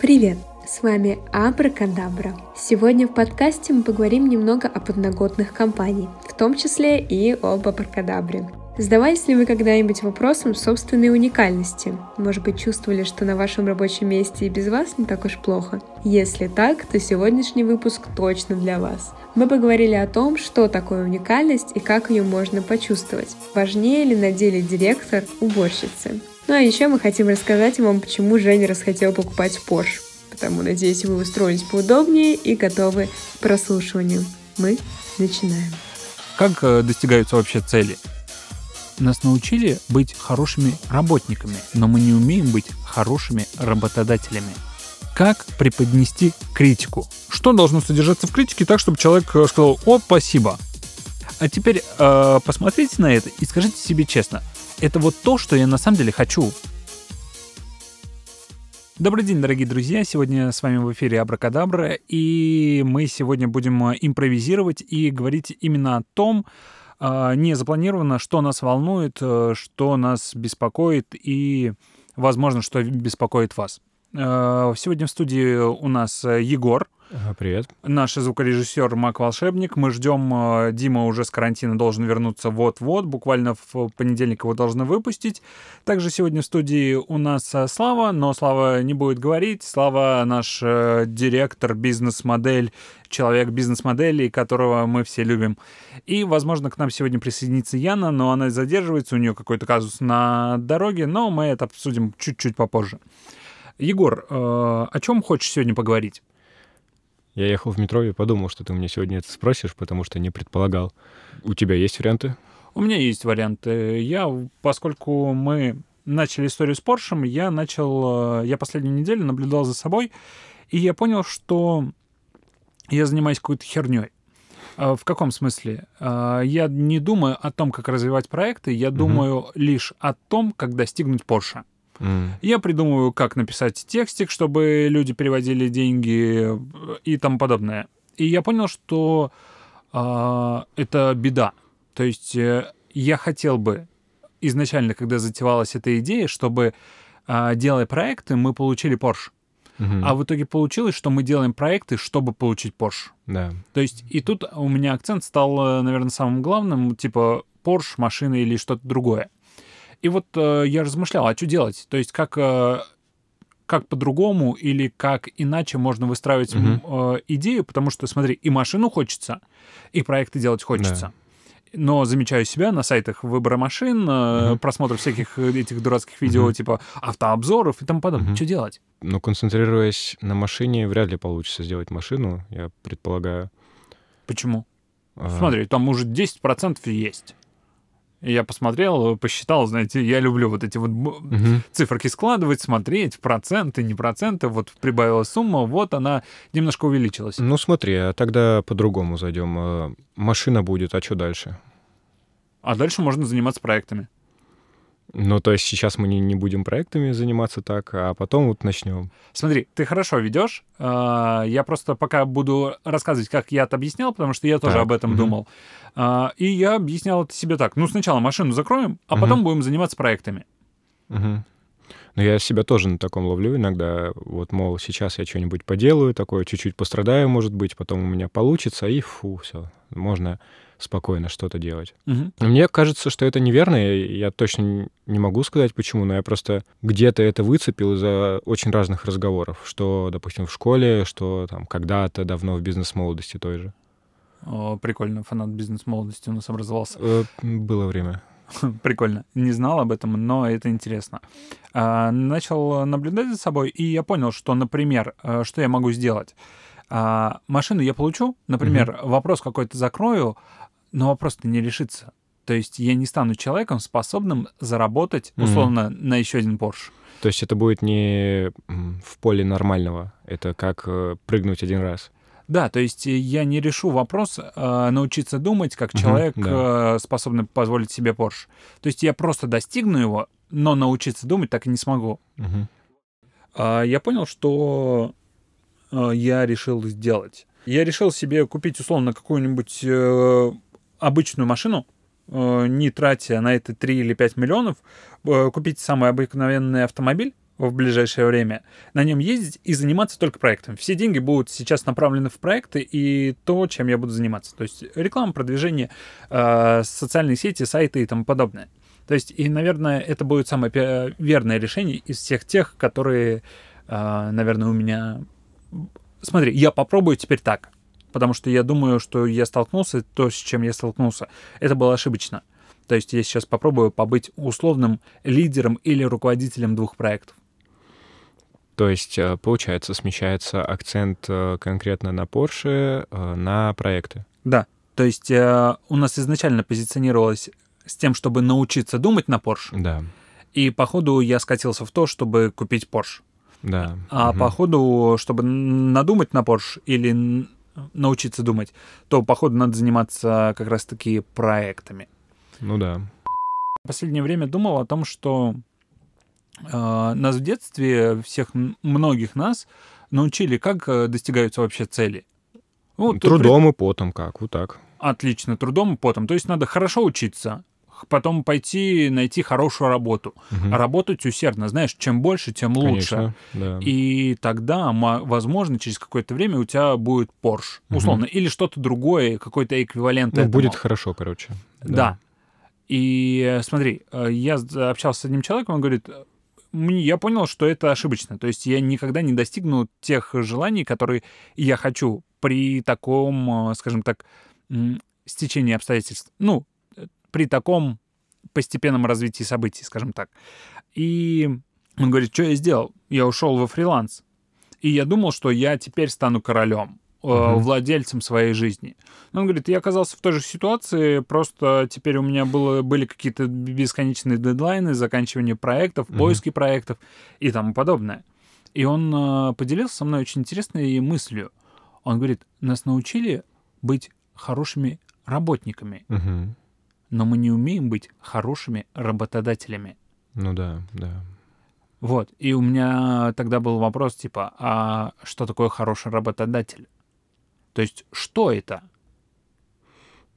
Привет! С вами Абракадабра. Сегодня в подкасте мы поговорим немного о подноготных компаний, в том числе и об Абракадабре. Задавались ли вы когда-нибудь вопросом собственной уникальности? Может быть, чувствовали, что на вашем рабочем месте и без вас не так уж плохо? Если так, то сегодняшний выпуск точно для вас. Мы поговорили о том, что такое уникальность и как ее можно почувствовать. Важнее ли на деле директор уборщицы? Ну а еще мы хотим рассказать вам, почему Женя расхотел покупать Порше. Потому, надеюсь, вы устроились поудобнее и готовы к прослушиванию. Мы начинаем. Как достигаются вообще цели? Нас научили быть хорошими работниками, но мы не умеем быть хорошими работодателями. Как преподнести критику? Что должно содержаться в критике так, чтобы человек сказал «О, спасибо». А теперь посмотрите на это и скажите себе честно. Это вот то, что я на самом деле хочу. Добрый день, дорогие друзья! Сегодня с вами в эфире Абракадабра, и мы сегодня будем импровизировать и говорить именно о том, не запланировано, что нас волнует, что нас беспокоит и, возможно, что беспокоит вас. Сегодня в студии у нас Егор. Привет. Наш звукорежиссер МакВолшебник. Мы ждем, Дима уже с карантина должен вернуться вот-вот, буквально в понедельник его должны выпустить. Также сегодня в студии у нас Слава, но Слава не будет говорить. Слава — наш директор, бизнес-модель, человек бизнес-модели, которого мы все любим. И, возможно, к нам сегодня присоединится Яна, но она задерживается, у нее какой-то казус на дороге, но мы это обсудим чуть-чуть попозже. Егор, о чем хочешь сегодня поговорить? Я ехал в метро и подумал, что ты мне сегодня это спросишь, потому что не предполагал. У тебя есть варианты? У меня есть варианты. Поскольку мы начали историю с Поршем, я последнюю неделю наблюдал за собой, и я понял, что я занимаюсь какой-то херней. В каком смысле? Я не думаю о том, как развивать проекты, я думаю лишь о том, как достигнуть Порша. Я придумываю, как написать текстик, чтобы люди переводили деньги и тому подобное. И я понял, что это беда. То есть я хотел бы изначально, когда затевалась эта идея, чтобы, делая проекты, мы получили Порше. А в итоге получилось, что мы делаем проекты, чтобы получить Порше. Да. То есть и тут у меня акцент стал, наверное, самым главным, типа Порше, машина или что-то другое. И вот я размышлял, а что делать? То есть как по-другому или как иначе можно выстраивать идею, потому что, смотри, и машину хочется, и проекты делать хочется. Да. Но замечаю себя на сайтах выбора машин, просмотра всяких этих дурацких видео, типа автообзоров и тому подобное. Что делать? Ну, концентрируясь на машине, вряд ли получится сделать машину, я предполагаю. Почему? Смотри, там уже 10% есть. Я посмотрел, посчитал, знаете, я люблю вот эти вот циферки складывать, смотреть, проценты, не проценты, вот прибавила сумма, вот она немножко увеличилась. Ну смотри, а тогда по-другому зайдем. Машина будет, а что дальше? А дальше можно заниматься проектами. Ну, то есть сейчас мы не будем проектами заниматься так, а потом вот начнем. Смотри, ты хорошо ведешь. Я просто пока буду рассказывать, как я это объяснял, потому что я тоже об этом думал. И я объяснял это себе так. Ну, сначала машину закроем, а потом будем заниматься проектами. Ну, я себя тоже на таком ловлю иногда. Вот, мол, сейчас я что-нибудь поделаю, такое чуть-чуть пострадаю, может быть, потом у меня получится, и все, можно спокойно что-то делать. Мне кажется, что это неверно, я точно не могу сказать, почему, но я просто где-то это выцепил из-за очень разных разговоров, что, допустим, в школе, что там когда-то давно в бизнес-молодости той же. О, прикольно, фанат бизнес-молодости у нас образовался. Было время. Прикольно. Не знал об этом, но это интересно. Начал наблюдать за собой, и я понял, что, например, что я могу сделать. Машину я получу, например, вопрос какой-то закрою, но вопрос-то не решится. То есть я не стану человеком, способным заработать, условно, на еще один Порше. То есть это будет не в поле нормального, это как прыгнуть один раз. Да, то есть я не решу вопрос научиться думать, как человек, способный позволить себе Порше. То есть я просто достигну его, но научиться думать так и не смогу. Я понял, что я решил сделать. Я решил себе купить, условно, какую-нибудь обычную машину, не тратя на это 3 или 5 миллионов, купить самый обыкновенный автомобиль, в ближайшее время на нем ездить и заниматься только проектом. Все деньги будут сейчас направлены в проекты и то, чем я буду заниматься. То есть реклама, продвижение, социальные сети, сайты и тому подобное. То есть, и, наверное, это будет самое верное решение из всех тех, которые, наверное, у меня... Смотри, я попробую теперь так, потому что я думаю, что я столкнулся, то, с чем я столкнулся, это было ошибочно. То есть я сейчас попробую побыть условным лидером или руководителем двух проектов. То есть, получается, смещается акцент конкретно на Порше, на проекты. Да, то есть у нас изначально позиционировалось с тем, чтобы научиться думать на Порше. Да. И по ходу я скатился в то, чтобы купить Порше. Да. А по ходу, чтобы надумать на Порше или научиться думать, то по ходу надо заниматься как раз-таки проектами. Ну да. В последнее время думал о том, что нас в детстве, многих нас, научили, как достигаются вообще цели. Вот, трудом и потом как, вот так. Отлично, трудом и потом. То есть надо хорошо учиться, потом пойти найти хорошую работу. Угу. Работать усердно. Знаешь, чем больше, тем лучше. Конечно, да. И тогда, возможно, через какое-то время у тебя будет Порше, условно, или что-то другое, какой-то эквивалент этому. Будет хорошо, короче. Да. И смотри, я общался с одним человеком, он говорит, я понял, что это ошибочно. То есть я никогда не достигну тех желаний, которые я хочу при таком, скажем так, стечении обстоятельств. Ну, при таком постепенном развитии событий, скажем так. И он говорит, что я сделал? Я ушел во фриланс. И я думал, что я теперь стану королем, владельцем своей жизни. Он говорит, я оказался в той же ситуации, просто теперь у меня были какие-то бесконечные дедлайны, заканчивание проектов, поиски проектов и тому подобное. И он поделился со мной очень интересной мыслью. Он говорит, нас научили быть хорошими работниками, но мы не умеем быть хорошими работодателями. Ну да, да. Вот, и у меня тогда был вопрос, типа, а что такое хороший работодатель? То есть что это?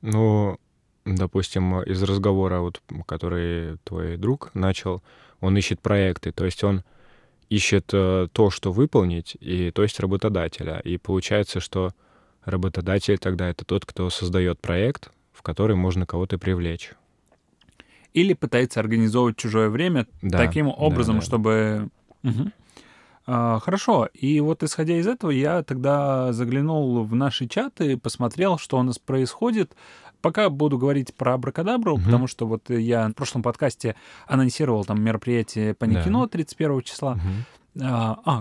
Ну, допустим, из разговора, вот, который твой друг начал, он ищет проекты, то есть он ищет то, что выполнить, и то есть работодателя. И получается, что работодатель тогда это тот, кто создает проект, в который можно кого-то привлечь. Или пытается организовывать чужое время таким образом, чтобы... Хорошо. И вот исходя из этого, я тогда заглянул в наши чаты, посмотрел, что у нас происходит. Пока буду говорить про Абракадабру, потому что вот я в прошлом подкасте анонсировал там мероприятие по Никино 31 числа.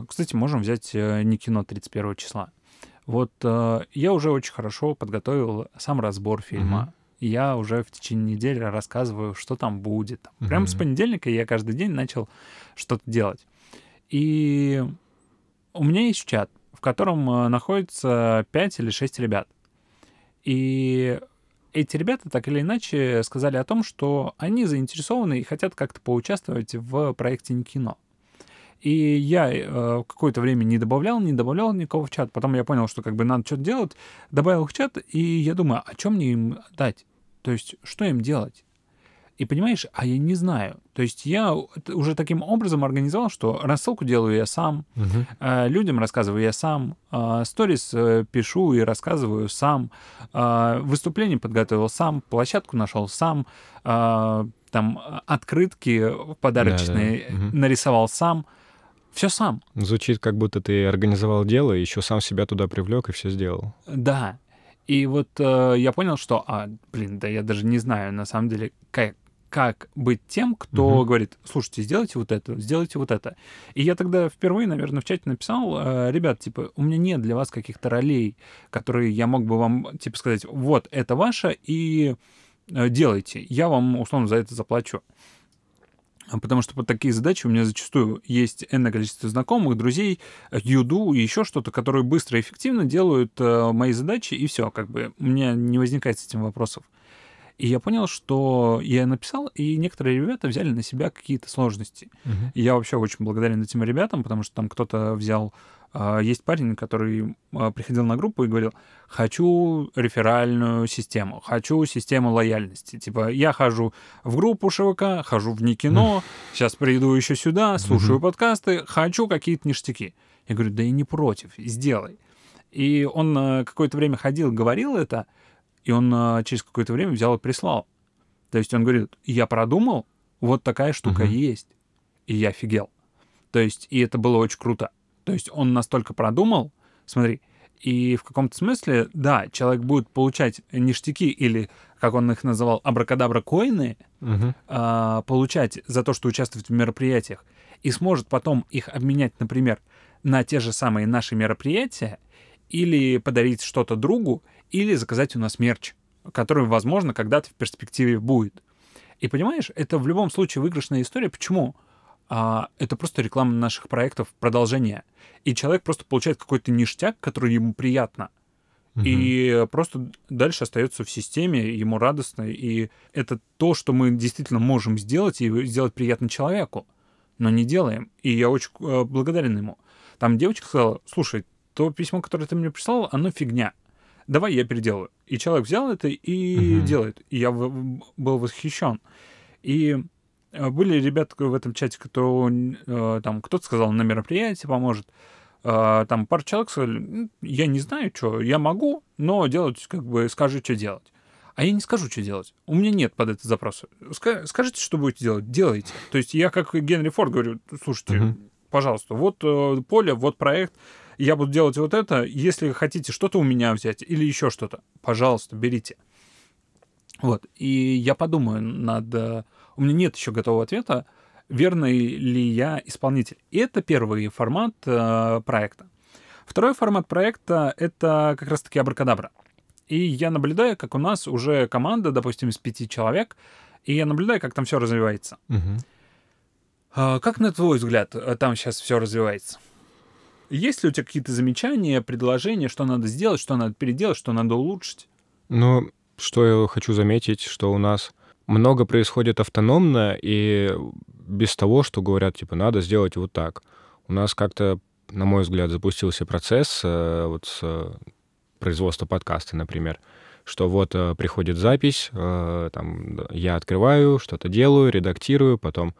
Кстати, можем взять Никино 31 числа. Вот я уже очень хорошо подготовил сам разбор фильма. Я уже в течение недели рассказываю, что там будет. Прямо с понедельника я каждый день начал что-то делать. И у меня есть чат, в котором находится 5 или 6 ребят. И эти ребята так или иначе сказали о том, что они заинтересованы и хотят как-то поучаствовать в проекте Никино. И я какое-то время не добавлял никого в чат. Потом я понял, что как бы надо что-то делать. Добавил их в чат, и я думаю, а что мне им дать? То есть что им делать? И понимаешь, а я не знаю. То есть я уже таким образом организовал, что рассылку делаю я сам, людям рассказываю я сам, сторис пишу и рассказываю сам, выступление подготовил сам, площадку нашел сам, там открытки подарочные нарисовал сам. Все сам. Звучит, как будто ты организовал дело, и еще сам себя туда привлек и все сделал. Да. И вот я понял, что, я даже не знаю на самом деле, как быть тем, кто говорит, слушайте, сделайте вот это, сделайте вот это. И я тогда впервые, наверное, в чате написал, ребят, типа, у меня нет для вас каких-то ролей, которые я мог бы вам, типа, сказать, вот, это ваше, и делайте. Я вам, условно, за это заплачу. Потому что под такие задачи у меня зачастую есть энное количество знакомых, друзей, юду и еще что-то, которые быстро и эффективно делают мои задачи, и все, как бы у меня не возникает с этим вопросов. И я понял, что я написал, и некоторые ребята взяли на себя какие-то сложности. И я вообще очень благодарен этим ребятам, потому что там кто-то взял Есть парень, который приходил на группу и говорил: хочу реферальную систему, хочу систему лояльности. Типа, я хожу в группу ШВК, хожу в Никино, сейчас приду еще сюда, слушаю подкасты, хочу какие-то ништяки. Я говорю: да и не против, сделай. И он какое-то время ходил, говорил это, и он через какое-то время взял и прислал. То есть он говорит: я продумал, вот такая штука есть. И я офигел. То есть, и это было очень круто. То есть он настолько продумал, смотри, и в каком-то смысле, да, человек будет получать ништяки или, как он их называл, абракадабра-коины, получать за то, что участвует в мероприятиях, и сможет потом их обменять, например, на те же самые наши мероприятия, или подарить что-то другу, или заказать у нас мерч, который, возможно, когда-то в перспективе будет. И понимаешь, это в любом случае выигрышная история. Почему? Это просто реклама наших проектов, продолжение. И человек просто получает какой-то ништяк, который ему приятно. И просто дальше остается в системе, ему радостно. И это то, что мы действительно можем сделать, и сделать приятно человеку. Но не делаем. И я очень благодарен ему. Там девочка сказала: слушай, то письмо, которое ты мне прислал, оно фигня. Давай я переделаю. И человек взял это и делает. И я был восхищен. И были ребята в этом чате, кто там кто-то сказал: на мероприятии поможет. Там пару человек сказали: я не знаю, что, я могу, но делать, как бы, скажи, что делать. А я не скажу, что делать. У меня нет под это запроса. Скажите, что будете делать, делайте. То есть я, как Генри Форд, говорю: слушайте, пожалуйста, вот поле, вот проект, я буду делать вот это, если хотите что-то у меня взять или еще что-то, пожалуйста, берите. Вот, и я подумаю над... У меня нет еще готового ответа, верный ли я исполнитель. И это первый формат проекта. Второй формат проекта — это как раз-таки абракадабра. И я наблюдаю, как у нас уже команда, допустим, из 5 человек, и я наблюдаю, как там все развивается. Как, на твой взгляд, там сейчас все развивается? Есть ли у тебя какие-то замечания, предложения, что надо сделать, что надо переделать, что надо улучшить? Ну, что я хочу заметить, что у нас много происходит автономно и без того, что говорят, типа, надо сделать вот так. У нас как-то, на мой взгляд, запустился процесс вот с производства подкаста, например, что вот приходит запись, там я открываю, что-то делаю, редактирую, потом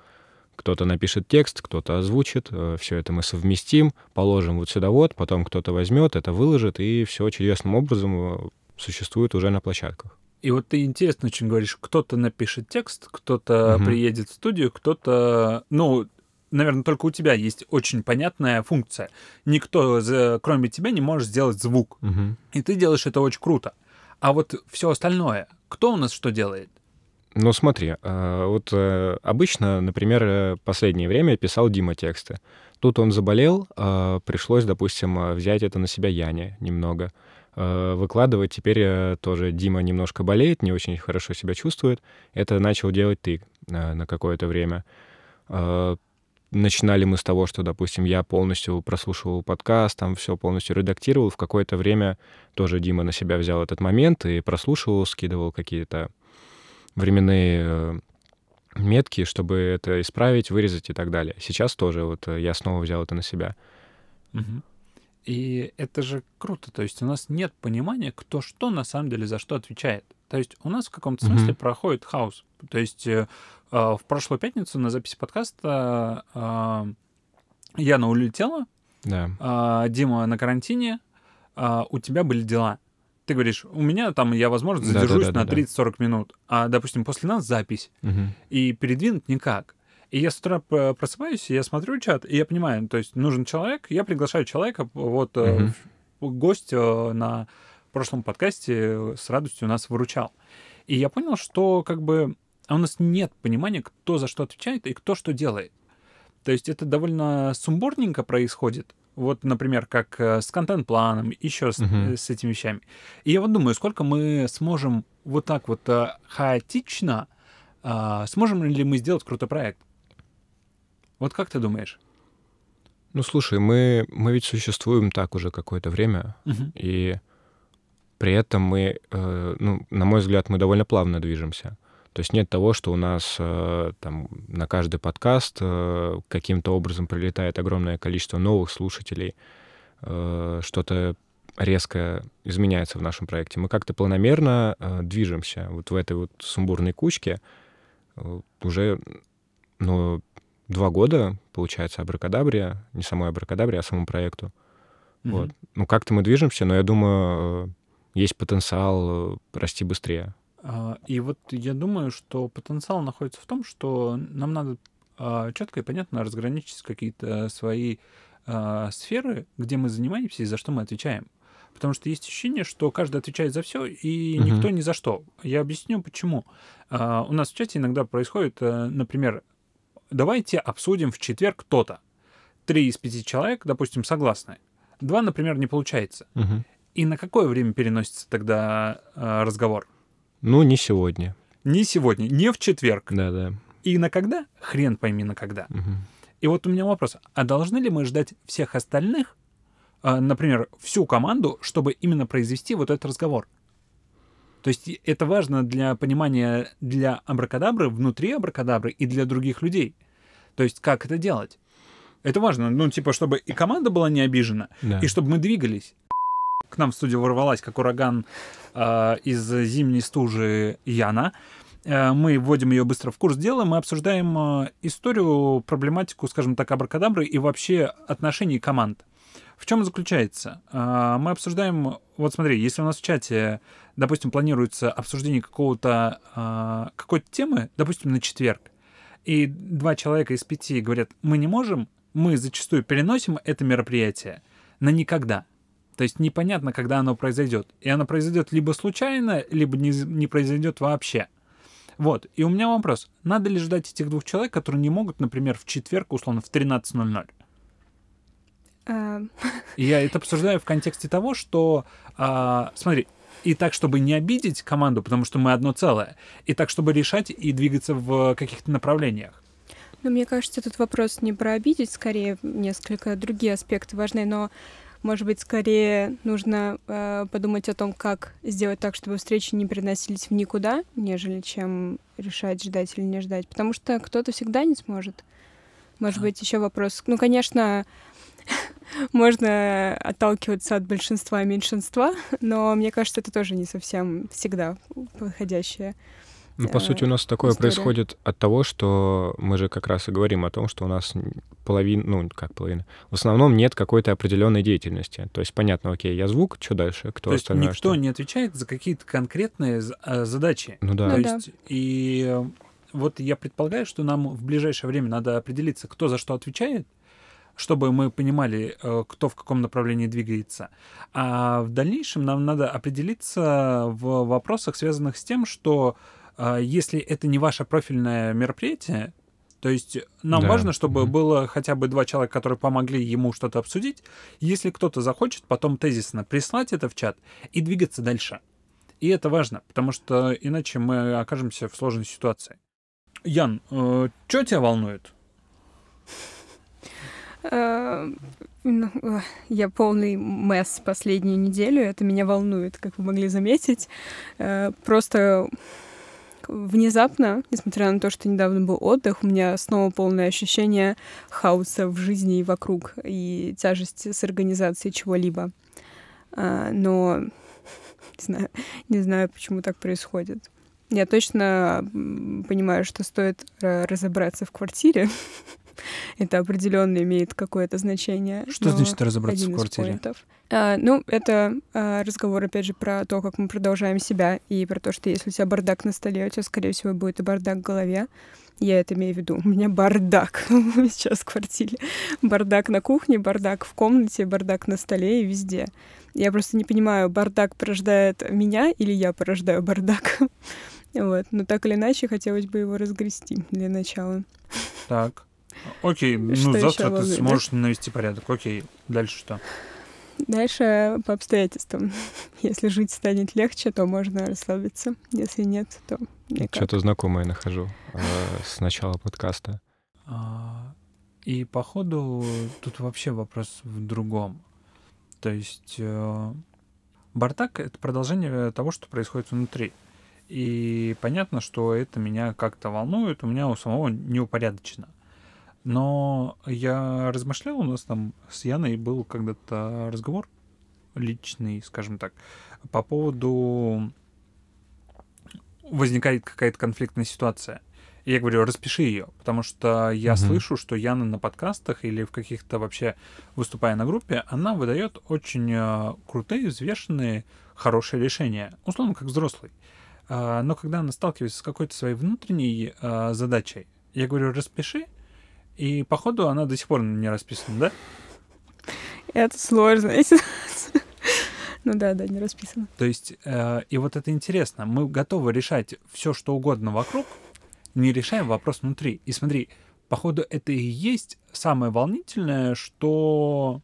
кто-то напишет текст, кто-то озвучит, все это мы совместим, положим вот сюда вот, потом кто-то возьмет, это выложит, и все чудесным образом существует уже на площадках. И вот ты интересно очень говоришь: кто-то напишет текст, кто-то приедет в студию, кто-то... Ну, наверное, только у тебя есть очень понятная функция. Никто, кроме тебя, не может сделать звук. И ты делаешь это очень круто. А вот все остальное, кто у нас что делает? Ну, смотри, вот обычно, например, последнее время писал Дима тексты. Тут он заболел, пришлось, допустим, взять это на себя Яне немного. Выкладывать теперь тоже Дима немножко болеет, не очень хорошо себя чувствует. Это начал делать ты на какое-то время. Начинали мы с того, что, допустим, я полностью прослушивал подкаст, там все полностью редактировал. В какое-то время тоже Дима на себя взял этот момент и прослушивал, скидывал какие-то временные метки, чтобы это исправить, вырезать и так далее. Сейчас тоже вот я снова взял это на себя. И это же круто. То есть у нас нет понимания, кто что на самом деле за что отвечает. То есть у нас в каком-то смысле проходит хаос. То есть в прошлую пятницу на записи подкаста Яна улетела, Дима на карантине, у тебя были дела. Ты говоришь: у меня там, я, возможно, задержусь на 30-40 минут, а, допустим, после нас запись, и передвинуть никак. И я с утра просыпаюсь, я смотрю чат, и я понимаю, то есть нужен человек, я приглашаю человека, вот гость на прошлом подкасте с радостью нас выручал. И я понял, что, как бы, у нас нет понимания, кто за что отвечает и кто что делает. То есть это довольно сумбурненько происходит. Вот, например, как с контент-планом, еще с этими вещами. И я вот думаю, сколько мы сможем вот так вот хаотично, сможем ли мы сделать крутой проект? Вот как ты думаешь? Ну, слушай, мы ведь существуем так уже какое-то время, и при этом мы, ну, на мой взгляд, мы довольно плавно движемся. То есть нет того, что у нас там на каждый подкаст каким-то образом прилетает огромное количество новых слушателей. что-то резко изменяется в нашем проекте. Мы как-то планомерно движемся вот в этой вот сумбурной кучке. Уже, 2 года, получается, Абракадабре, не самой Абракадабре, а самому проекту. Mm-hmm. Вот. Как-то мы движемся, но я думаю, есть потенциал расти быстрее. И вот я думаю, что потенциал находится в том, что нам надо четко и понятно разграничить какие-то свои сферы, где мы занимаемся и за что мы отвечаем. Потому что есть ощущение, что каждый отвечает за все, и никто ни за что. Я объясню, почему. У нас в чате иногда происходит, например, давайте обсудим в четверг то-то. 3 из 5 человек, допустим, согласны. 2, например, не получается. Угу. И на какое время переносится тогда разговор? Не сегодня. Не сегодня, не в четверг. Да-да. И на когда? Хрен пойми, на когда. Угу. И вот у меня вопрос. А должны ли мы ждать всех остальных, например, всю команду, чтобы именно произвести вот этот разговор? То есть это важно для понимания для Абракадабры, внутри Абракадабры и для других людей. То есть как это делать? Это важно. Чтобы и команда была не обижена, да. И чтобы мы двигались. К нам в студию ворвалась, как ураган, из зимней стужи Яна. Мы вводим ее быстро в курс дела, мы обсуждаем историю, проблематику, скажем так, Абракадабры и вообще отношений команд. В чем заключается? Мы обсуждаем... Вот смотри, если у нас в чате, допустим, планируется обсуждение какой-то темы, допустим, на четверг, и 2 человека из 5 говорят, мы не можем, мы зачастую переносим это мероприятие на никогда. То есть непонятно, когда оно произойдет. И оно произойдет либо случайно, либо не произойдет вообще. Вот. И у меня вопрос. Надо ли ждать этих 2 человек, которые не могут, например, в четверг, условно, в 13:00? Я это обсуждаю в контексте того, что... смотри, и так, чтобы не обидеть команду, потому что мы одно целое, и так, чтобы решать и двигаться в каких-то направлениях. Мне кажется, тут вопрос не про обидеть, скорее несколько другие аспекты важны, но... Может быть, скорее нужно подумать о том, как сделать так, чтобы встречи не переносились в никуда, нежели чем решать, ждать или не ждать. Потому что кто-то всегда не сможет. Может быть, еще вопрос... конечно, можно отталкиваться от большинства и меньшинства, но мне кажется, это тоже не совсем всегда подходящее. По сути, у нас такое происходит от того, что мы же как раз и говорим о том, что у нас в основном нет какой-то определенной деятельности. То есть, понятно, окей, я звук, что дальше, кто остальное? То есть никто не отвечает за какие-то конкретные задачи. И вот я предполагаю, что нам в ближайшее время надо определиться, кто за что отвечает, чтобы мы понимали, кто в каком направлении двигается. А в дальнейшем нам надо определиться в вопросах, связанных с тем, что если это не ваше профильное мероприятие, то есть нам важно, чтобы было хотя бы 2 человека, которые помогли ему что-то обсудить. Если кто-то захочет, потом тезисно прислать это в чат и двигаться дальше. И это важно, потому что иначе мы окажемся в сложной ситуации. Ян, что тебя волнует? Я полный месс последнюю неделю. Это меня волнует, как вы могли заметить. Просто внезапно, несмотря на то, что недавно был отдых, у меня снова полное ощущение хаоса в жизни и вокруг, и тяжести с организацией чего-либо. Но не знаю, почему так происходит. Я точно понимаю, что стоит разобраться в квартире. Это определенно имеет какое-то значение. Что значит разобраться в квартире? Это разговор, опять же, про то, как мы продолжаем себя, и про то, что если у тебя бардак на столе, у тебя, скорее всего, будет и бардак в голове. Я это имею в виду. У меня бардак сейчас в квартире. Бардак на кухне, бардак в комнате, бардак на столе и везде. Я просто не понимаю, бардак порождает меня или я порождаю бардак. Но так или иначе, хотелось бы его разгрести для начала. Так. Окей, завтра ты сможешь навести порядок. Окей, дальше что? Дальше по обстоятельствам. Если жить станет легче, то можно расслабиться. Если нет, то никак. Что-то знакомое нахожу с начала подкаста. И, походу, тут вообще вопрос в другом. То есть бардак — это продолжение того, что происходит внутри. И понятно, что это меня как-то волнует, у меня у самого неупорядочено. Но я размышлял, у нас там с Яной был когда-то разговор личный, скажем так, по поводу... возникает какая-то конфликтная ситуация. И я говорю, распиши ее, потому что я слышу, что Яна на подкастах или в каких-то вообще, выступая на группе, она выдает очень крутые, взвешенные, хорошие решения, условно, как взрослый. Но когда она сталкивается с какой-то своей внутренней задачей, я говорю, распиши, и, походу, она до сих пор не расписана, да? Это сложная ситуация. Ну да, не расписана. То есть, и вот это интересно. Мы готовы решать все, что угодно вокруг, не решаем вопрос внутри. И смотри, походу, это и есть самое волнительное, что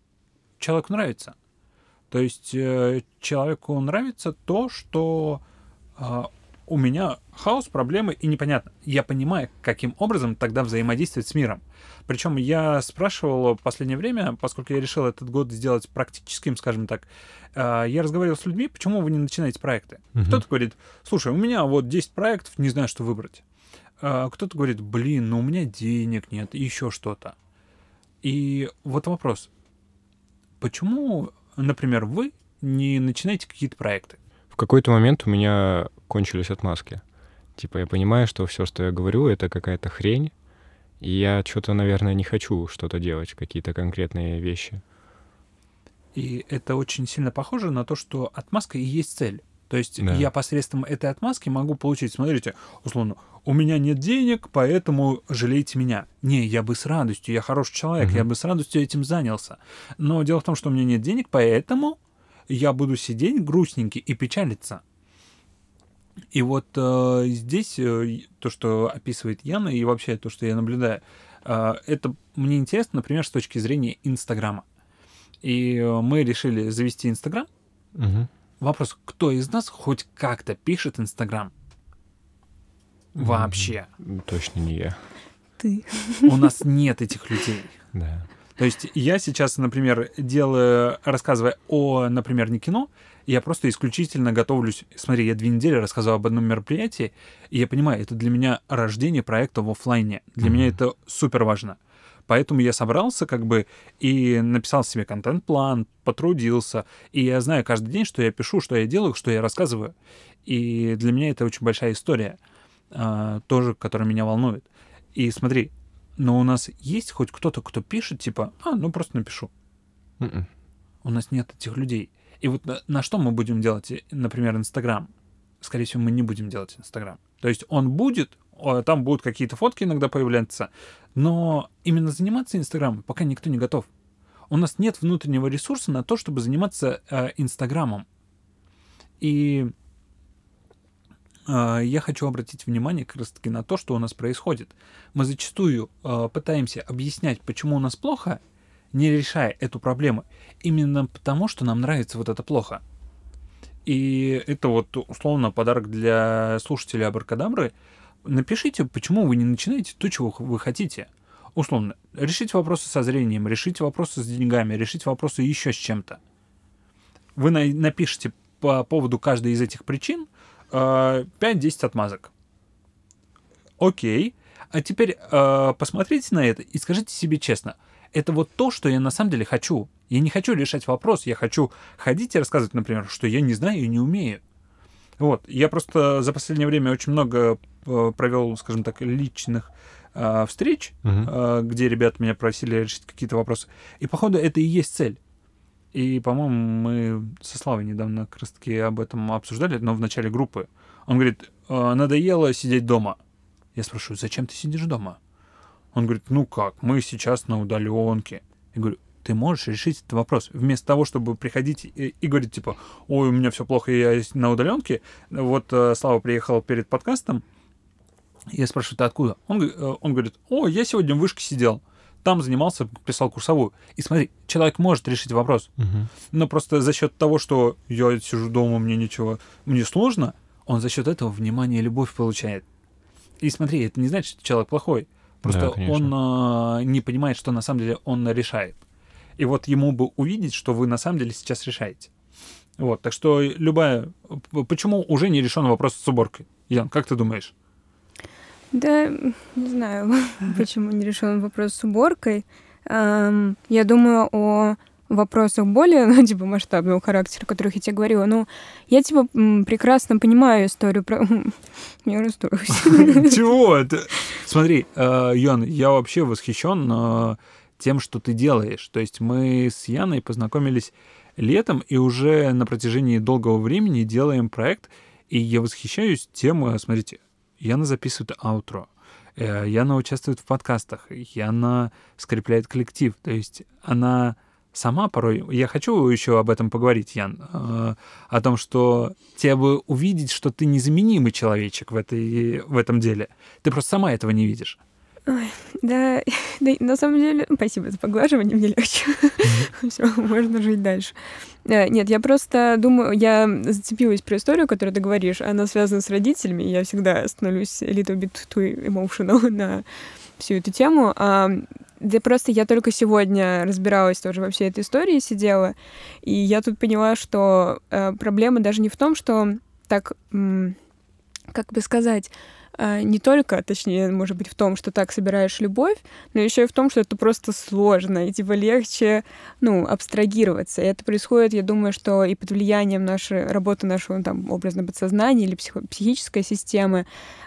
человеку нравится. То есть человеку нравится то, что у меня хаос, проблемы и непонятно. Я понимаю, каким образом тогда взаимодействовать с миром. Причем я спрашивал в последнее время, поскольку я решил этот год сделать практическим, скажем так, я разговаривал с людьми, почему вы не начинаете проекты. Кто-то говорит, слушай, у меня вот 10 проектов, не знаю, что выбрать. Кто-то говорит, блин, ну у меня денег нет, и еще что-то. И вот вопрос. Почему, например, вы не начинаете какие-то проекты? В какой-то момент у меня кончились отмазки. Типа я понимаю, что все, что я говорю, это какая-то хрень, и я что-то, наверное, не хочу что-то делать, какие-то конкретные вещи. И это очень сильно похоже на то, что отмазка и есть цель. То есть я посредством этой отмазки могу получить, смотрите, условно, у меня нет денег, поэтому жалейте меня. Не, я бы с радостью, я хороший человек, я бы с радостью этим занялся. Но дело в том, что у меня нет денег, поэтому я буду сидеть грустненький и печалиться. И вот здесь то, что описывает Яна, и вообще то, что я наблюдаю, это мне интересно, например, с точки зрения Инстаграма. И мы решили завести Инстаграм. Вопрос, кто из нас хоть как-то пишет Инстаграм? Вообще. Точно не я. Ты. У нас нет этих людей. Да. То есть я сейчас, например, делаю, рассказывая о, например, Никино, я просто исключительно готовлюсь... Смотри, я 2 недели рассказывал об одном мероприятии, и я понимаю, это для меня рождение проекта в офлайне. Для меня это супер важно. Поэтому я собрался как бы и написал себе контент-план, потрудился. И я знаю каждый день, что я пишу, что я делаю, что я рассказываю. И для меня это очень большая история, тоже, которая меня волнует. И смотри, но у нас есть хоть кто-то, кто пишет, типа, ну просто напишу. У нас нет этих людей. И вот на что мы будем делать, например, Инстаграм? Скорее всего, мы не будем делать Инстаграм. То есть он будет, там будут какие-то фотки иногда появляться, но именно заниматься Инстаграмом пока никто не готов. У нас нет внутреннего ресурса на то, чтобы заниматься Инстаграмом. И я хочу обратить внимание как раз-таки на то, что у нас происходит. Мы зачастую пытаемся объяснять, почему у нас плохо, не решая эту проблему, именно потому, что нам нравится вот это плохо. И это вот, условно, подарок для слушателей Абракадабры. Напишите, почему вы не начинаете то, чего вы хотите. Условно, решить вопросы со зрением, решить вопросы с деньгами, решить вопросы еще с чем-то. Вы напишите по поводу каждой из этих причин 5-10 отмазок. Окей. А теперь посмотрите на это и скажите себе честно. Это вот то, что я на самом деле хочу. Я не хочу решать вопрос. Я хочу ходить и рассказывать, например, что я не знаю и не умею. Вот. Я просто за последнее время очень много провел, скажем так, личных встреч, где ребята меня просили решить какие-то вопросы. И, походу, это и есть цель. И, по-моему, мы со Славой недавно как раз-таки об этом обсуждали, но в начале группы. Он говорит, надоело сидеть дома. Я спрашиваю, зачем ты сидишь дома? Он говорит, ну как, мы сейчас на удаленке. Я говорю, ты можешь решить этот вопрос? Вместо того, чтобы приходить и говорить, типа, ой, у меня все плохо, я на удаленке. Вот Слава приехал перед подкастом. Я спрашиваю, ты откуда? Он говорит, о, я сегодня в вышке сидел. Там занимался, писал курсовую. И смотри, человек может решить вопрос. Но просто за счет того, что я сижу дома, мне ничего, мне сложно, он за счет этого внимание и любовь получает. И смотри, это не значит, что человек плохой. Просто да, он не понимает, что на самом деле он решает. И вот ему бы увидеть, что вы на самом деле сейчас решаете. Вот, так что любая... Почему уже не решен вопрос с уборкой? Ян, как ты думаешь? Да, не знаю, почему не решен вопрос с уборкой. Я думаю о вопросах более, ну, типа, масштабного характера, которых я тебе говорила. Ну, я, типа, прекрасно понимаю историю про... Я расстроилась. Чего? Смотри, Ян, я вообще восхищен тем, что ты делаешь. То есть мы с Яной познакомились летом и уже на протяжении долгого времени делаем проект. И я восхищаюсь тем, смотрите, Яна записывает аутро, Яна участвует в подкастах, Яна скрепляет коллектив. То есть она сама порой... Я хочу еще об этом поговорить, Ян, о том, что тебе бы увидеть, что ты незаменимый человечек в этом деле. Ты просто сама этого не видишь. Ой, да, на самом деле... Спасибо за поглаживание, мне легче. Все, можно жить дальше. Нет, я просто думаю... Я зацепилась про историю, которую ты говоришь. Она связана с родителями. Я всегда становлюсь little bit too emotional на всю эту тему. Да просто я только сегодня разбиралась тоже во всей этой истории, сидела. И я тут поняла, что проблема даже не в том, что так... Как бы сказать... Не только, точнее, может быть, в том, что так собираешь любовь, но еще и в том, что это просто сложно, и типа легче, ну, абстрагироваться. И это происходит, я думаю, что и под влиянием работы нашего, там, образно, подсознания или психической системы,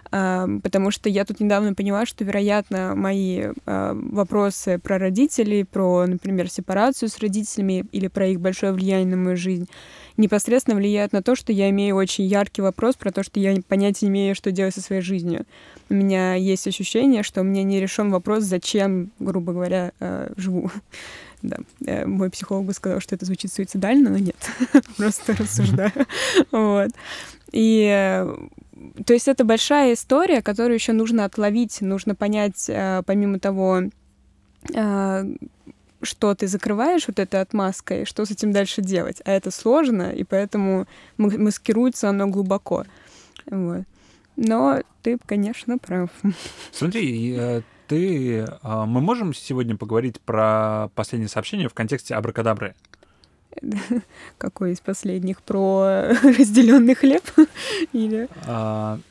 потому что я тут недавно поняла, что, вероятно, мои вопросы про родителей, про, например, сепарацию с родителями или про их большое влияние на мою жизнь непосредственно влияют на то, что я имею очень яркий вопрос про то, что я понятия не имею, что делать со своей жизнью. У меня есть ощущение, что у меня не решен вопрос, зачем, грубо говоря, живу. Да. Мой психолог бы сказал, что это звучит суицидально, но нет. Просто рассуждаю. Вот. И... То есть это большая история, которую еще нужно отловить, нужно понять, помимо того, что ты закрываешь вот этой отмазкой, что с этим дальше делать. А это сложно, и поэтому маскируется оно глубоко. Вот. Но ты, конечно, прав. Смотри, мы можем сегодня поговорить про последнее сообщение в контексте абракадабры? Какой из последних? Про разделенный хлеб? Или...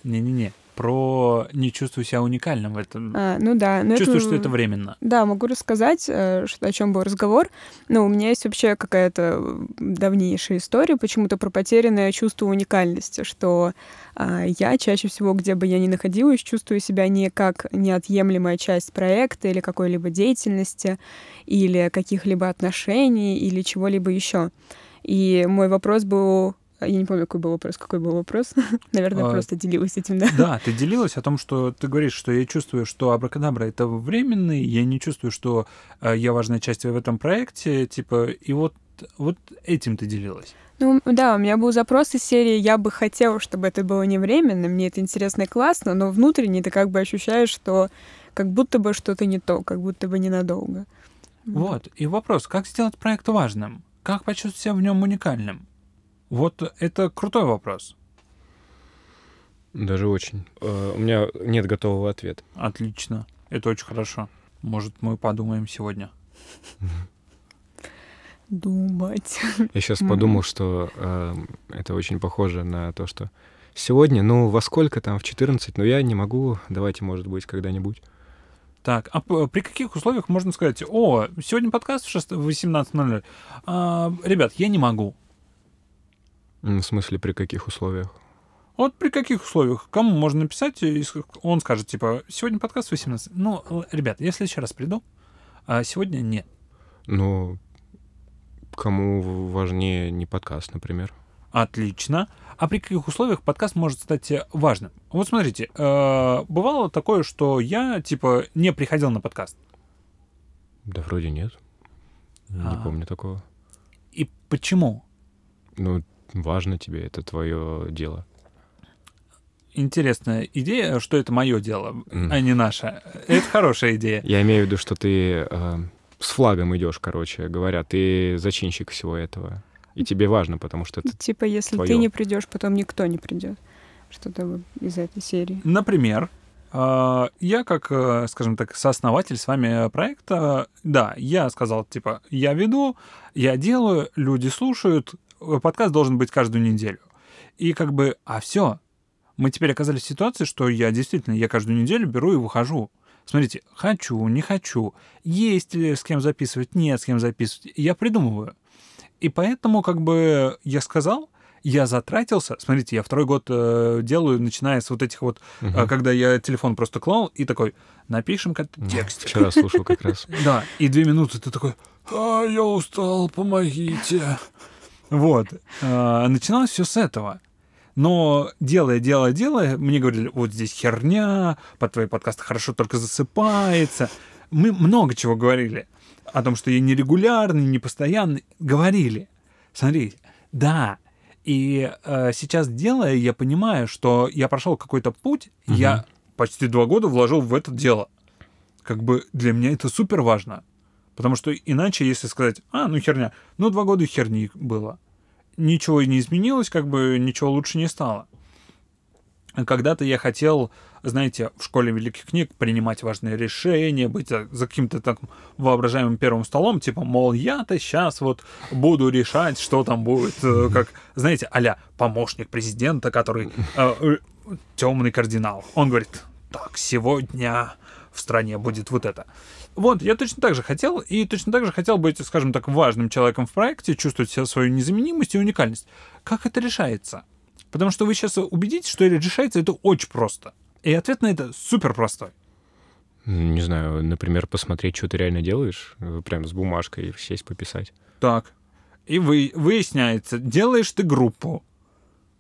Не-не-не. Про «не чувствую себя уникальным» в этом. Ну да. Чувствую, что это временно. Да, могу рассказать, о чем был разговор. Но у меня есть вообще какая-то давнейшая история, почему-то про потерянное чувство уникальности, что я чаще всего, где бы я ни находилась, чувствую себя не как неотъемлемая часть проекта или какой-либо деятельности, или каких-либо отношений, или чего-либо еще. И мой вопрос был... Я не помню, какой был вопрос. Наверное, просто делилась этим, да? Да, ты делилась о том, что ты говоришь, что я чувствую, что абракадабра — это временный, я не чувствую, что я важная часть в этом проекте, типа, и вот этим ты делилась. Ну да, у меня был запрос из серии «Я бы хотела, чтобы это было не временно, мне это интересно и классно», но внутренне ты как бы ощущаешь, что как будто бы что-то не то, как будто бы ненадолго. Вот, и вопрос, как сделать проект важным? Как почувствовать себя в нем уникальным? Вот это крутой вопрос. Даже очень. У меня нет готового ответа. Отлично. Это очень хорошо. Может, мы подумаем сегодня. Думать. Я сейчас подумал, что это очень похоже на то, что сегодня, ну, во сколько там, в 14, но я не могу, давайте, может быть, когда-нибудь. Так, а при каких условиях можно сказать, сегодня подкаст в 18:00, ребят, я не могу. В смысле, при каких условиях? Вот при каких условиях? Кому можно написать, он скажет, типа, сегодня подкаст 18. Ну, ребят, я в следующий раз приду, а сегодня нет. Ну, кому важнее не подкаст, например. Отлично. А при каких условиях подкаст может стать важным? Вот смотрите, бывало такое, что я, типа, не приходил на подкаст? Да вроде нет. Не помню такого. И почему? Ну, важно тебе, это твое дело. Интересная идея, что это мое дело, а не наше. Это хорошая идея. Я имею в виду, что ты с флагом идешь, короче говоря, ты зачинщик всего этого. И тебе важно, потому что это типа, если твое. Ты не придешь, потом никто не придет. Что-то из этой серии. Например, я как, скажем так, сооснователь с вами проекта, да, я сказал, типа, я веду, я делаю, люди слушают, подкаст должен быть каждую неделю. И как бы, все, мы теперь оказались в ситуации, что я действительно, я каждую неделю беру и выхожу. Смотрите, хочу, не хочу, есть ли с кем записывать, нет с кем записывать, я придумываю. И поэтому, как бы, я сказал, я затратился. Смотрите, я второй год делаю, начиная с вот этих вот, когда я телефон просто клал и такой, напишем текст. Вчера слушал как раз. Да, и 2 минуты ты такой, а, я устал, помогите. Вот, начиналось все с этого. Но делая, мне говорили, вот здесь херня, под твои подкасты хорошо только засыпается. Мы много чего говорили. О том, что я нерегулярный, непостоянный. Говорили. Смотрите, да. И сейчас делая, я понимаю, что я прошел какой-то путь. Я почти 2 года вложил в это дело. Как бы для меня это супер важно. Потому что иначе, если сказать, а, ну херня. Ну 2 года херни было. Ничего и не изменилось, как бы ничего лучше не стало. Когда-то я хотел, знаете, в школе великих книг принимать важные решения, быть за каким-то так воображаемым первым столом, типа, мол, я-то сейчас вот буду решать, что там будет, как, знаете, а-ля помощник президента, который темный кардинал. Он говорит, так, сегодня в стране будет вот это. Вот, я точно так же хотел, и точно так же хотел быть, скажем так, важным человеком в проекте, чувствовать себя свою незаменимость и уникальность. Как это решается? Потому что вы сейчас убедитесь, что это решается, это очень просто. И ответ на это супер простой. Не знаю, например, посмотреть, что ты реально делаешь, прям с бумажкой сесть пописать. Так. И выясняется, делаешь ты группу.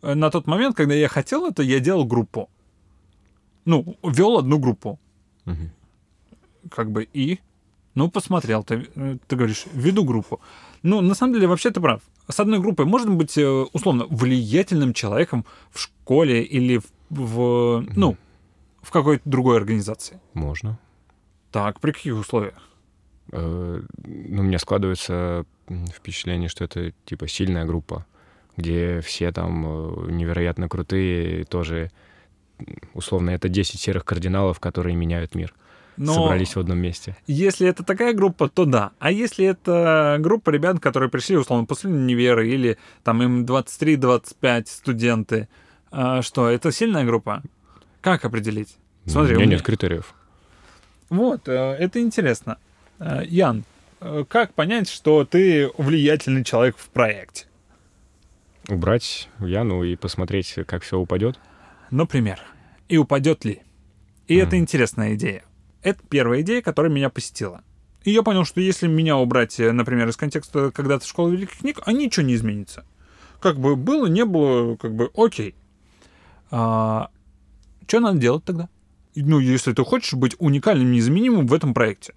На тот момент, когда я хотел это, я делал группу. Ну, вел одну группу. Угу. Как бы и... Ну, посмотрел, ты говоришь, веду группу. Ну, на самом деле, вообще ты прав. С одной группой можно быть, условно, влиятельным человеком в школе или ну, в какой-то другой организации. Можно. Так, при каких условиях? Ну, у меня складывается впечатление, что это, типа, сильная группа, где все там невероятно крутые, тоже, условно, это 10 серых кардиналов, которые меняют мир. Но собрались в одном месте. Если это такая группа, то да. А если это группа ребят, которые пришли, условно, после универы, или там им 23-25 студенты, что, это сильная группа? Как определить? Смотри, у меня нет критериев. Вот, это интересно. Ян, как понять, что ты влиятельный человек в проекте? Убрать Яну и посмотреть, как все упадет? Например. И упадет ли? И это интересная идея. Это первая идея, которая меня посетила. И я понял, что если меня убрать, например, из контекста когда-то «Школы великих книг», а ничего не изменится. Как бы было, не было, как бы окей. Что надо делать тогда? Ну, если ты хочешь быть уникальным, незаменимым в этом проекте.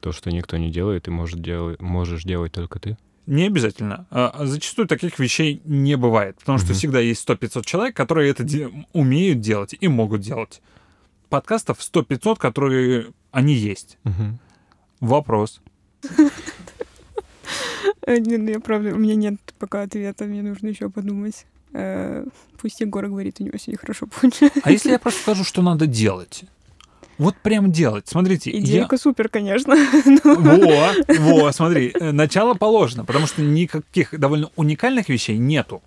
То, что никто не делает, и можешь делать только ты? Не обязательно. Зачастую таких вещей не бывает, потому что всегда есть 100-500 человек, которые это умеют делать и могут делать. Подкастов 100-500, которые они есть. Вопрос. Я правда, у меня нет пока ответа, мне нужно еще подумать. Пусть Егор говорит, у него сегодня хорошо получается. А если я просто скажу, что надо делать? Вот прям делать. Смотрите. Идейка супер, конечно. Во, смотри, начало положено, потому что никаких довольно уникальных вещей нету.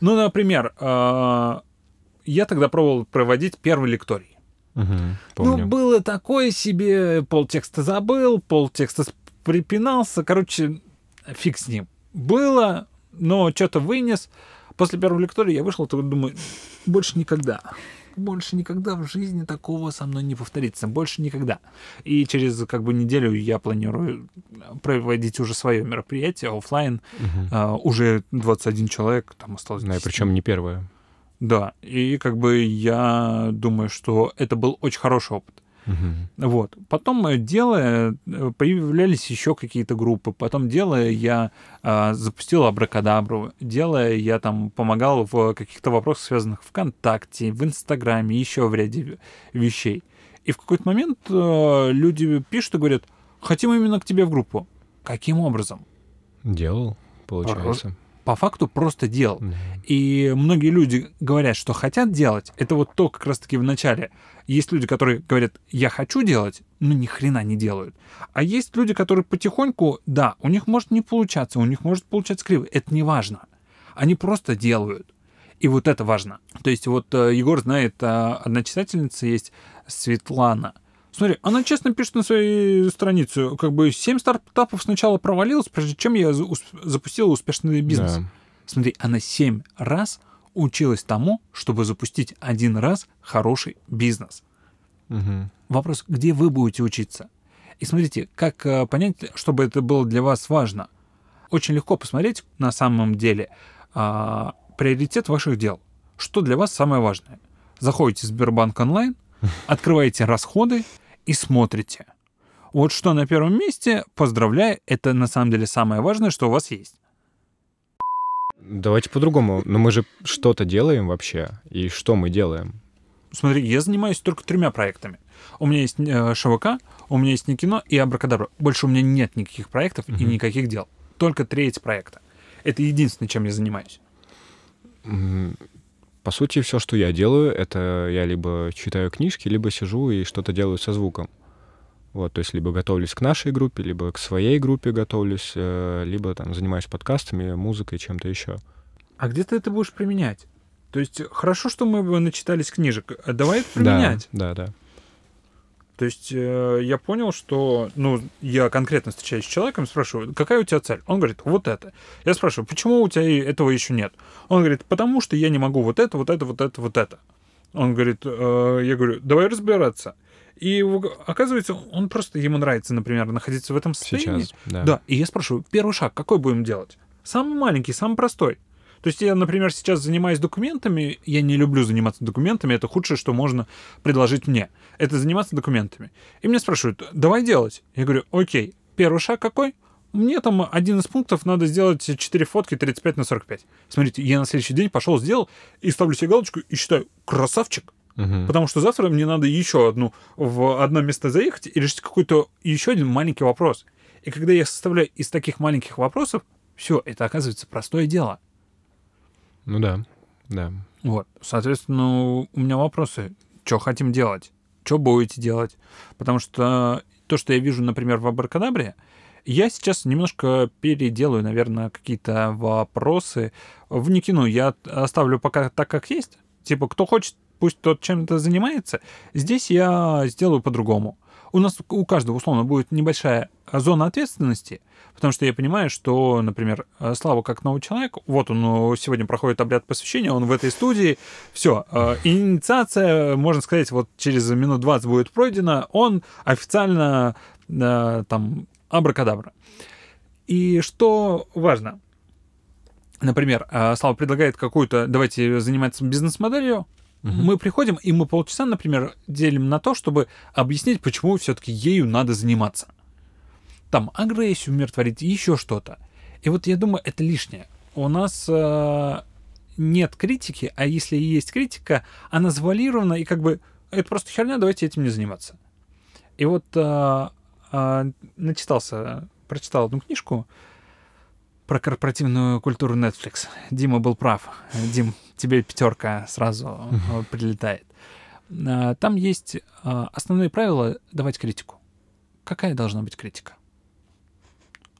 Ну, например, я тогда пробовал проводить первый лекторий. Ну, было такое себе, полтекста забыл, полтекста припинался, короче, фиг с ним. Было, но что-то вынес. После первого лектория я вышел, думаю, больше никогда в жизни такого со мной не повторится, больше никогда. И через как бы неделю я планирую проводить уже свое мероприятие офлайн. Уже 21 человек там осталось. Да, причем не первое. Да, и как бы я думаю, что это был очень хороший опыт. Вот. Потом, делая, появлялись еще какие-то группы. Потом, делая, я запустил Абракадабру. Делая, я там помогал в каких-то вопросах, связанных ВКонтакте, в Инстаграме, еще в ряде вещей. И в какой-то момент люди пишут и говорят, хотим именно к тебе в группу. Каким образом? Делал, получается. По факту просто делал. И многие люди говорят, что хотят делать. Это вот то как раз-таки в начале. Есть люди, которые говорят, я хочу делать, но ни хрена не делают. А есть люди, которые потихоньку, да, у них может не получаться, у них может получаться криво. Это не важно. Они просто делают. И вот это важно. То есть вот Егор знает, одна читательница есть, Светлана. Смотри, она честно пишет на своей странице, как бы 7 стартапов сначала провалилось, прежде чем я запустила успешный бизнес. Да. Смотри, она 7 раз училась тому, чтобы запустить один раз хороший бизнес. Угу. Вопрос, где вы будете учиться? И смотрите, как понять, чтобы это было для вас важно. Очень легко посмотреть на самом деле приоритет ваших дел. Что для вас самое важное? Заходите в Сбербанк онлайн, открываете расходы и смотрите. Вот что на первом месте, поздравляю, это на самом деле самое важное, что у вас есть. Давайте по-другому. Но мы же что-то делаем вообще. И что мы делаем? Смотри, я занимаюсь только 3 проектами. У меня есть ШВК, у меня есть Никино и Абракадабра. Больше у меня нет никаких проектов и никаких дел. Только 3 проекта. Это единственное, чем я занимаюсь. По сути, все, что я делаю, это я либо читаю книжки, либо сижу и что-то делаю со звуком. Вот, то есть либо готовлюсь к нашей группе, либо к своей группе готовлюсь, либо там занимаюсь подкастами, музыкой, чем-то еще. А где ты это будешь применять? То есть хорошо, что мы начитались книжек, а давай это применять. Да. То есть я понял, что... Ну, я конкретно встречаюсь с человеком, спрашиваю, какая у тебя цель? Он говорит, вот это. Я спрашиваю, почему у тебя этого еще нет? Он говорит, потому что я не могу вот это, вот это, вот это, вот это. Он говорит, я говорю, давай разбираться. И оказывается, он просто, ему нравится, например, находиться в этом состоянии. Сейчас, да. И я спрашиваю, первый шаг какой будем делать? Самый маленький, самый простой. То есть я, например, сейчас занимаюсь документами, я не люблю заниматься документами, это худшее, что можно предложить мне. Это заниматься документами. И меня спрашивают, давай делать. Я говорю, окей, первый шаг какой? Мне там один из пунктов надо сделать 4 фотки 35x45. Смотрите, я на следующий день пошел, сделал, и ставлю себе галочку, и считаю, красавчик. Угу. Потому что завтра мне надо еще одну в одно место заехать и решить какой-то еще один маленький вопрос. И когда я составляю из таких маленьких вопросов, все, это оказывается простое дело. Ну да. Вот, соответственно, у меня вопросы. Что хотим делать? Что будете делать? Потому что то, что я вижу, например, в Абракадабре, я сейчас немножко переделаю, наверное, какие-то вопросы в Никину. Я оставлю пока так, как есть. Типа, кто хочет, пусть тот чем-то занимается. Здесь я сделаю по-другому. У нас у каждого, условно, будет небольшая зона ответственности, потому что я понимаю, что, например, Слава как новый человек, вот он сегодня проходит обряд посвящения, он в этой студии, все, инициация, можно сказать, вот через минут 20 будет пройдена, он официально там абракадабра. И что важно, например, Слава предлагает какую-то, давайте заниматься бизнес-моделью. Мы приходим, и мы полчаса, например, делим на то, чтобы объяснить, почему все-таки ею надо заниматься. Там агрессию умиротворить, еще что-то. И вот я думаю, это лишнее. У нас нет критики, а если и есть критика, она завуалирована, и как бы это просто херня, давайте этим не заниматься. И вот прочитал одну книжку про корпоративную культуру Netflix. Дима был прав. Дим, тебе 5 сразу прилетает. Там есть основные правила давать критику. Какая должна быть критика?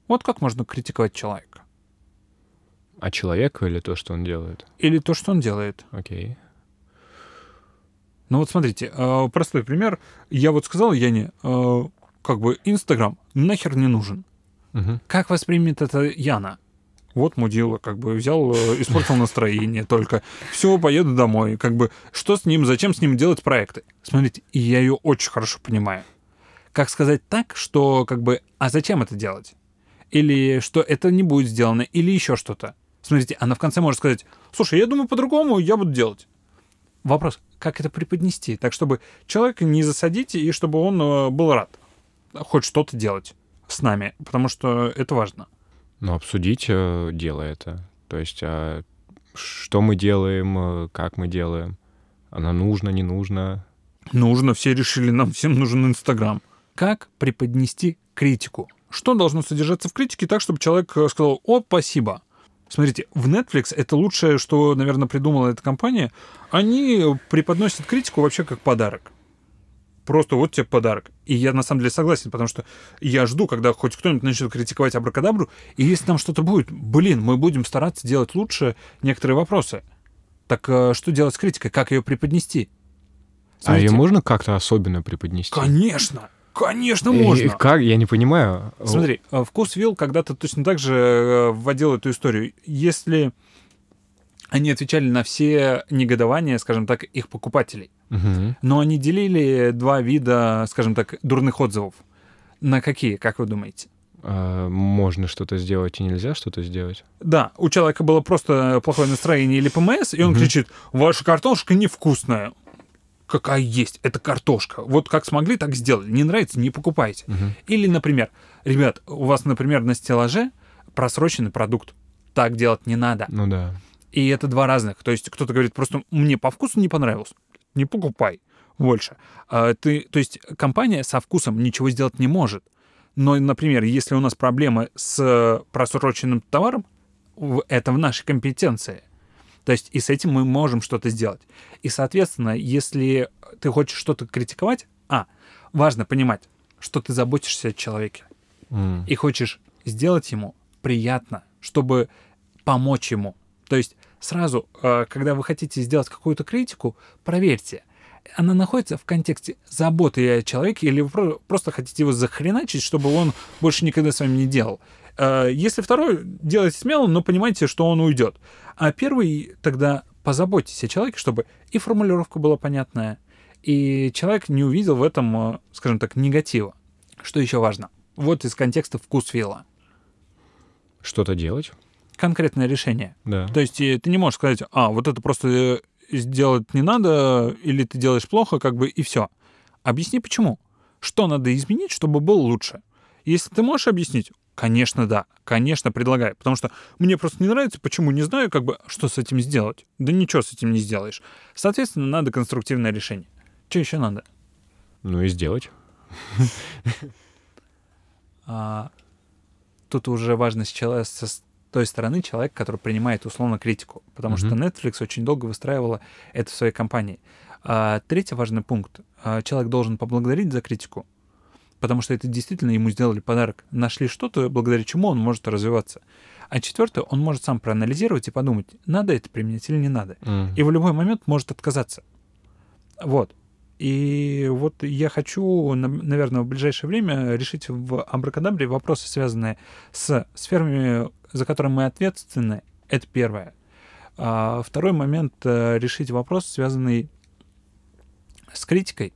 Вот как можно критиковать человека? А человека или то, что он делает? Или то, что он делает. Окей. Ну вот смотрите, простой пример. Я вот сказал Яне, как бы Инстаграм нахер не нужен. Как воспримет это Яна? Вот мудила, как бы взял, испортил настроение только. Все, поеду домой. Как бы, что с ним, зачем с ним делать проекты? Смотрите, и я ее очень хорошо понимаю. Как сказать так, что как бы, а зачем это делать? Или что это не будет сделано, или еще что-то. Смотрите, она в конце может сказать, слушай, я думаю по-другому, я буду делать. Вопрос, как это преподнести? Так, чтобы человека не засадить, и чтобы он был рад хоть что-то делать с нами, потому что это важно. Ну, обсудить дело это. То есть, что мы делаем, как мы делаем. Оно нужно, не нужно. Нужно, все решили, нам всем нужен Инстаграм. Как преподнести критику? Что должно содержаться в критике так, чтобы человек сказал «О, спасибо». Смотрите, в Netflix это лучшее, что, наверное, придумала эта компания. Они преподносят критику вообще как подарок. Просто вот тебе подарок. И я на самом деле согласен, потому что я жду, когда хоть кто-нибудь начнет критиковать абракадабру, и если там что-то будет, мы будем стараться делать лучше некоторые вопросы. Так что делать с критикой? Как ее преподнести? Смотрите. А ее можно как-то особенно преподнести? Конечно! Конечно, можно. И как? Я не понимаю. Смотри, ВкусВилл когда-то точно так же вводил эту историю. Если они отвечали на все негодования, скажем так, их покупателей, угу. но они делили два вида, скажем так, дурных отзывов. На какие, как вы думаете? Можно что-то сделать и нельзя что-то сделать? Да, у человека было просто плохое настроение или ПМС, и он угу. кричит: «Ваша картошка невкусная». Какая есть, это картошка. Вот как смогли, так сделали. Не нравится, не покупайте. Угу. Или, например, ребят, у вас, например, на стеллаже просроченный продукт. Так делать не надо. Ну да. И это два разных. То есть кто-то говорит, просто мне по вкусу не понравилось. Не покупай больше. То есть компания со вкусом ничего сделать не может. Но, например, если у нас проблемы с просроченным товаром, это в нашей компетенции. То есть и с этим мы можем что-то сделать. И, соответственно, если ты хочешь что-то критиковать, важно понимать, что ты заботишься о человеке и хочешь сделать ему приятно, чтобы помочь ему. То есть сразу, когда вы хотите сделать какую-то критику, проверьте, она находится в контексте заботы о человеке или вы просто хотите его захреначить, чтобы он больше никогда с вами не делал. Если второй, делайте смело, но понимайте, что он уйдет. А первый, тогда позаботьтесь о человеке, чтобы и формулировка была понятная, и человек не увидел в этом, скажем так, негатива. Что еще важно? Вот из контекста ВкусВилла. Что-то делать? Конкретное решение. Да. То есть ты не можешь сказать, вот это просто сделать не надо, или ты делаешь плохо, и все. Объясни, почему. Что надо изменить, чтобы было лучше? Если ты можешь объяснить, конечно, да. Конечно, предлагаю. Потому что мне просто не нравится, почему не знаю, что с этим сделать. Да ничего с этим не сделаешь. Соответственно, надо конструктивное решение. Что еще надо? Ну и сделать. Тут уже важно с той стороны человек, который принимает условно критику. Потому что Netflix очень долго выстраивала это в своей компании. Третий важный пункт. Человек должен поблагодарить за критику. Потому что это действительно ему сделали подарок. Нашли что-то, благодаря чему он может развиваться. А четвертое, он может сам проанализировать и подумать, надо это применять или не надо. И в любой момент может отказаться. Вот. И вот я хочу, наверное, в ближайшее время решить в Абракадабре вопросы, связанные с сферами, за которые мы ответственны. Это первое. Второй момент — решить вопрос, связанный с критикой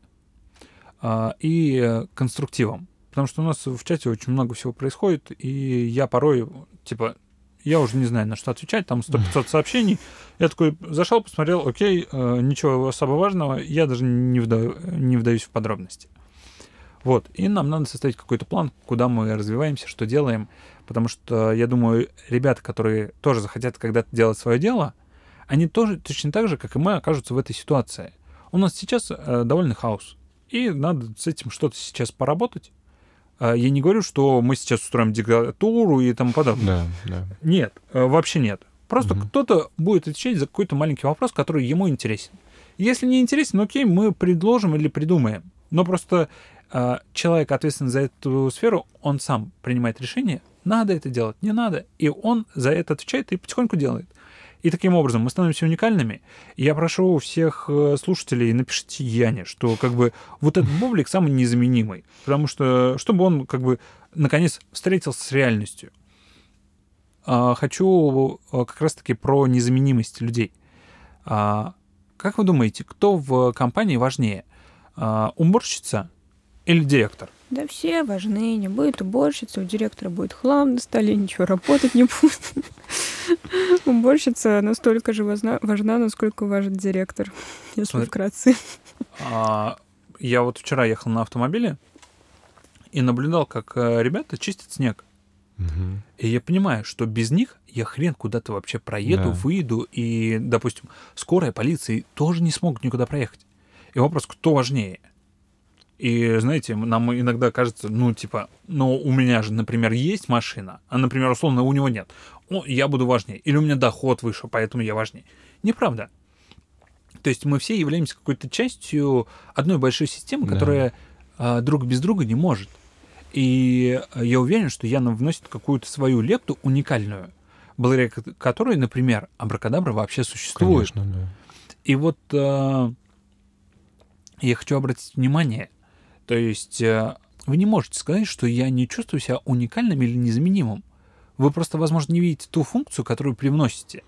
и конструктивом. Потому что у нас в чате очень много всего происходит, и я порой, я уже не знаю, на что отвечать, там 100-500 сообщений. Я такой зашел, посмотрел, окей, ничего особо важного, я даже не вдаюсь в подробности. Вот, и нам надо составить какой-то план, куда мы развиваемся, что делаем, потому что, я думаю, ребята, которые тоже захотят когда-то делать свое дело, они тоже точно так же, как и мы, окажутся в этой ситуации. У нас сейчас довольно хаос. И надо с этим что-то сейчас поработать. Я не говорю, что мы сейчас устроим диктатуру и тому подобное. Да. Нет, вообще нет. Просто кто-то будет отвечать за какой-то маленький вопрос, который ему интересен. Если не интересен, окей, мы предложим или придумаем. Но просто человек, ответственный за эту сферу, он сам принимает решение, надо это делать, не надо. И он за это отвечает и потихоньку делает. И таким образом мы становимся уникальными. Я прошу всех слушателей, напишите Яне, что вот этот бублик самый незаменимый. Потому что, чтобы он наконец встретился с реальностью. Хочу как раз-таки про незаменимость людей. Как вы думаете, кто в компании важнее? Уборщица или директор? Да все важны. Не будет уборщицы, у директора будет хлам на столе, ничего работать не будет. Уборщица настолько же важна, насколько важен директор, если вкратце. Я вот вчера ехал на автомобиле и наблюдал, как ребята чистят снег. И я понимаю, что без них я хрен куда-то вообще проеду, выйду, и, допустим, скорая, полиция тоже не смогут никуда проехать. И вопрос, кто важнее? И, знаете, нам иногда кажется, у меня же, например, есть машина, а, например, условно, у него нет. Я буду важнее. Или у меня доход выше, поэтому я важнее. Неправда. То есть мы все являемся какой-то частью одной большой системы, которая друг без друга не может. И я уверен, что Яна вносит какую-то свою лепту уникальную. благодаря которой, например, абракадабра вообще существует. Конечно, да. И вот я хочу обратить внимание, то есть вы не можете сказать, что я не чувствую себя уникальным или незаменимым. Вы просто, возможно, не видите ту функцию, которую привносите.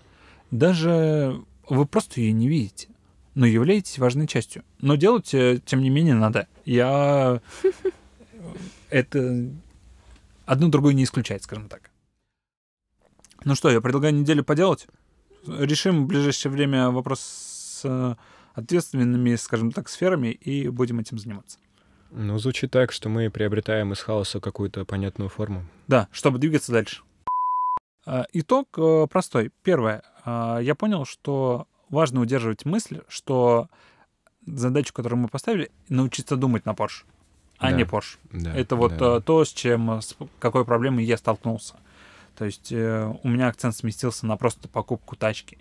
Даже вы просто ее не видите, но являетесь важной частью. Но делать, тем не менее, надо. Я... Это одно другое не исключает, скажем так. Ну что, я предлагаю неделю поделать. Решим в ближайшее время вопрос с ответственными, скажем так, сферами, и будем этим заниматься. Ну, звучит так, что мы приобретаем из хаоса какую-то понятную форму. Да, чтобы двигаться дальше. Итог простой. Первое. Я понял, что важно удерживать мысль, что задачу, которую мы поставили, научиться думать на Порше, а да, не Порше. Да, это вот да. То, с чем, с какой проблемой я столкнулся. То есть у меня акцент сместился на просто покупку тачки.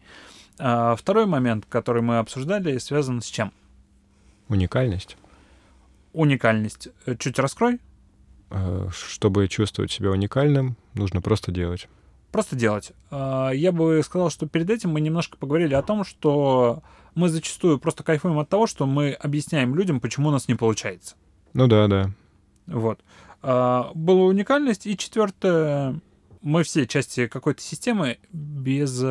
Второй момент, который мы обсуждали, связан с чем? Уникальность. Уникальность. Чуть раскрой. Чтобы чувствовать себя уникальным, нужно просто делать. Просто делать. Я бы сказал, что перед этим мы немножко поговорили о том, что мы зачастую просто кайфуем от того, что мы объясняем людям, почему у нас не получается. Ну да, да. Вот. Была уникальность. И четвертое, мы все части какой-то системы, без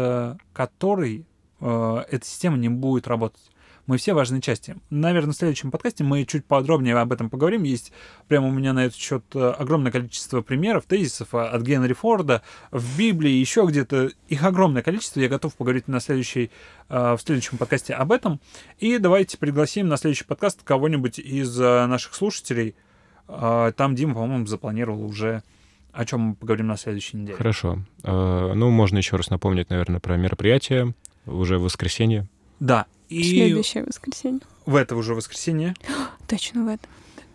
которой эта система не будет работать. Мы все важные части. Наверное, в следующем подкасте мы чуть подробнее об этом поговорим. Есть прямо у меня на этот счет огромное количество примеров, тезисов от Генри Форда, в Библии, еще где-то. Их огромное количество. Я готов поговорить в следующем подкасте об этом. И давайте пригласим на следующий подкаст кого-нибудь из наших слушателей. Там Дима, по-моему, запланировал уже, о чем мы поговорим на следующей неделе. Хорошо. Ну, можно еще раз напомнить, наверное, про мероприятие. Уже в воскресенье. Да. И следующее воскресенье. В это уже воскресенье. Точно, в это.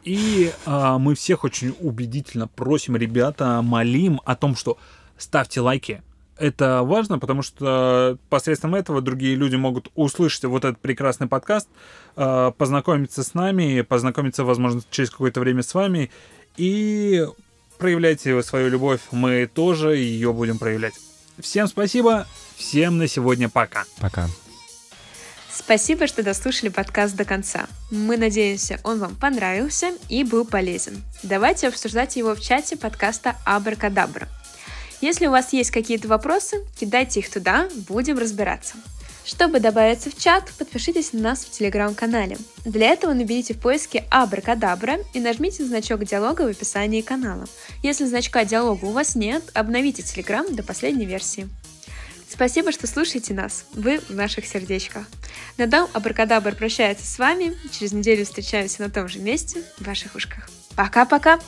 И мы всех очень убедительно просим, ребята, молим о том, что ставьте лайки. Это важно, потому что посредством этого другие люди могут услышать вот этот прекрасный подкаст, познакомиться с нами, познакомиться, возможно, через какое-то время с вами. И проявляйте свою любовь. Мы тоже ее будем проявлять. Всем спасибо. Всем на сегодня пока. Пока. Спасибо, что дослушали подкаст до конца. Мы надеемся, он вам понравился и был полезен. Давайте обсуждать его в чате подкаста Абракадабра. Если у вас есть какие-то вопросы, кидайте их туда, будем разбираться. Чтобы добавиться в чат, подпишитесь на нас в телеграм-канале. Для этого наберите в поиске Абракадабра и нажмите значок диалога в описании канала. Если значка диалога у вас нет, обновите телеграм до последней версии. Спасибо, что слушаете нас. Вы в наших сердечках. На дам Абракадабр прощается с вами. Через неделю встречаемся на том же месте, в ваших ушках. Пока-пока!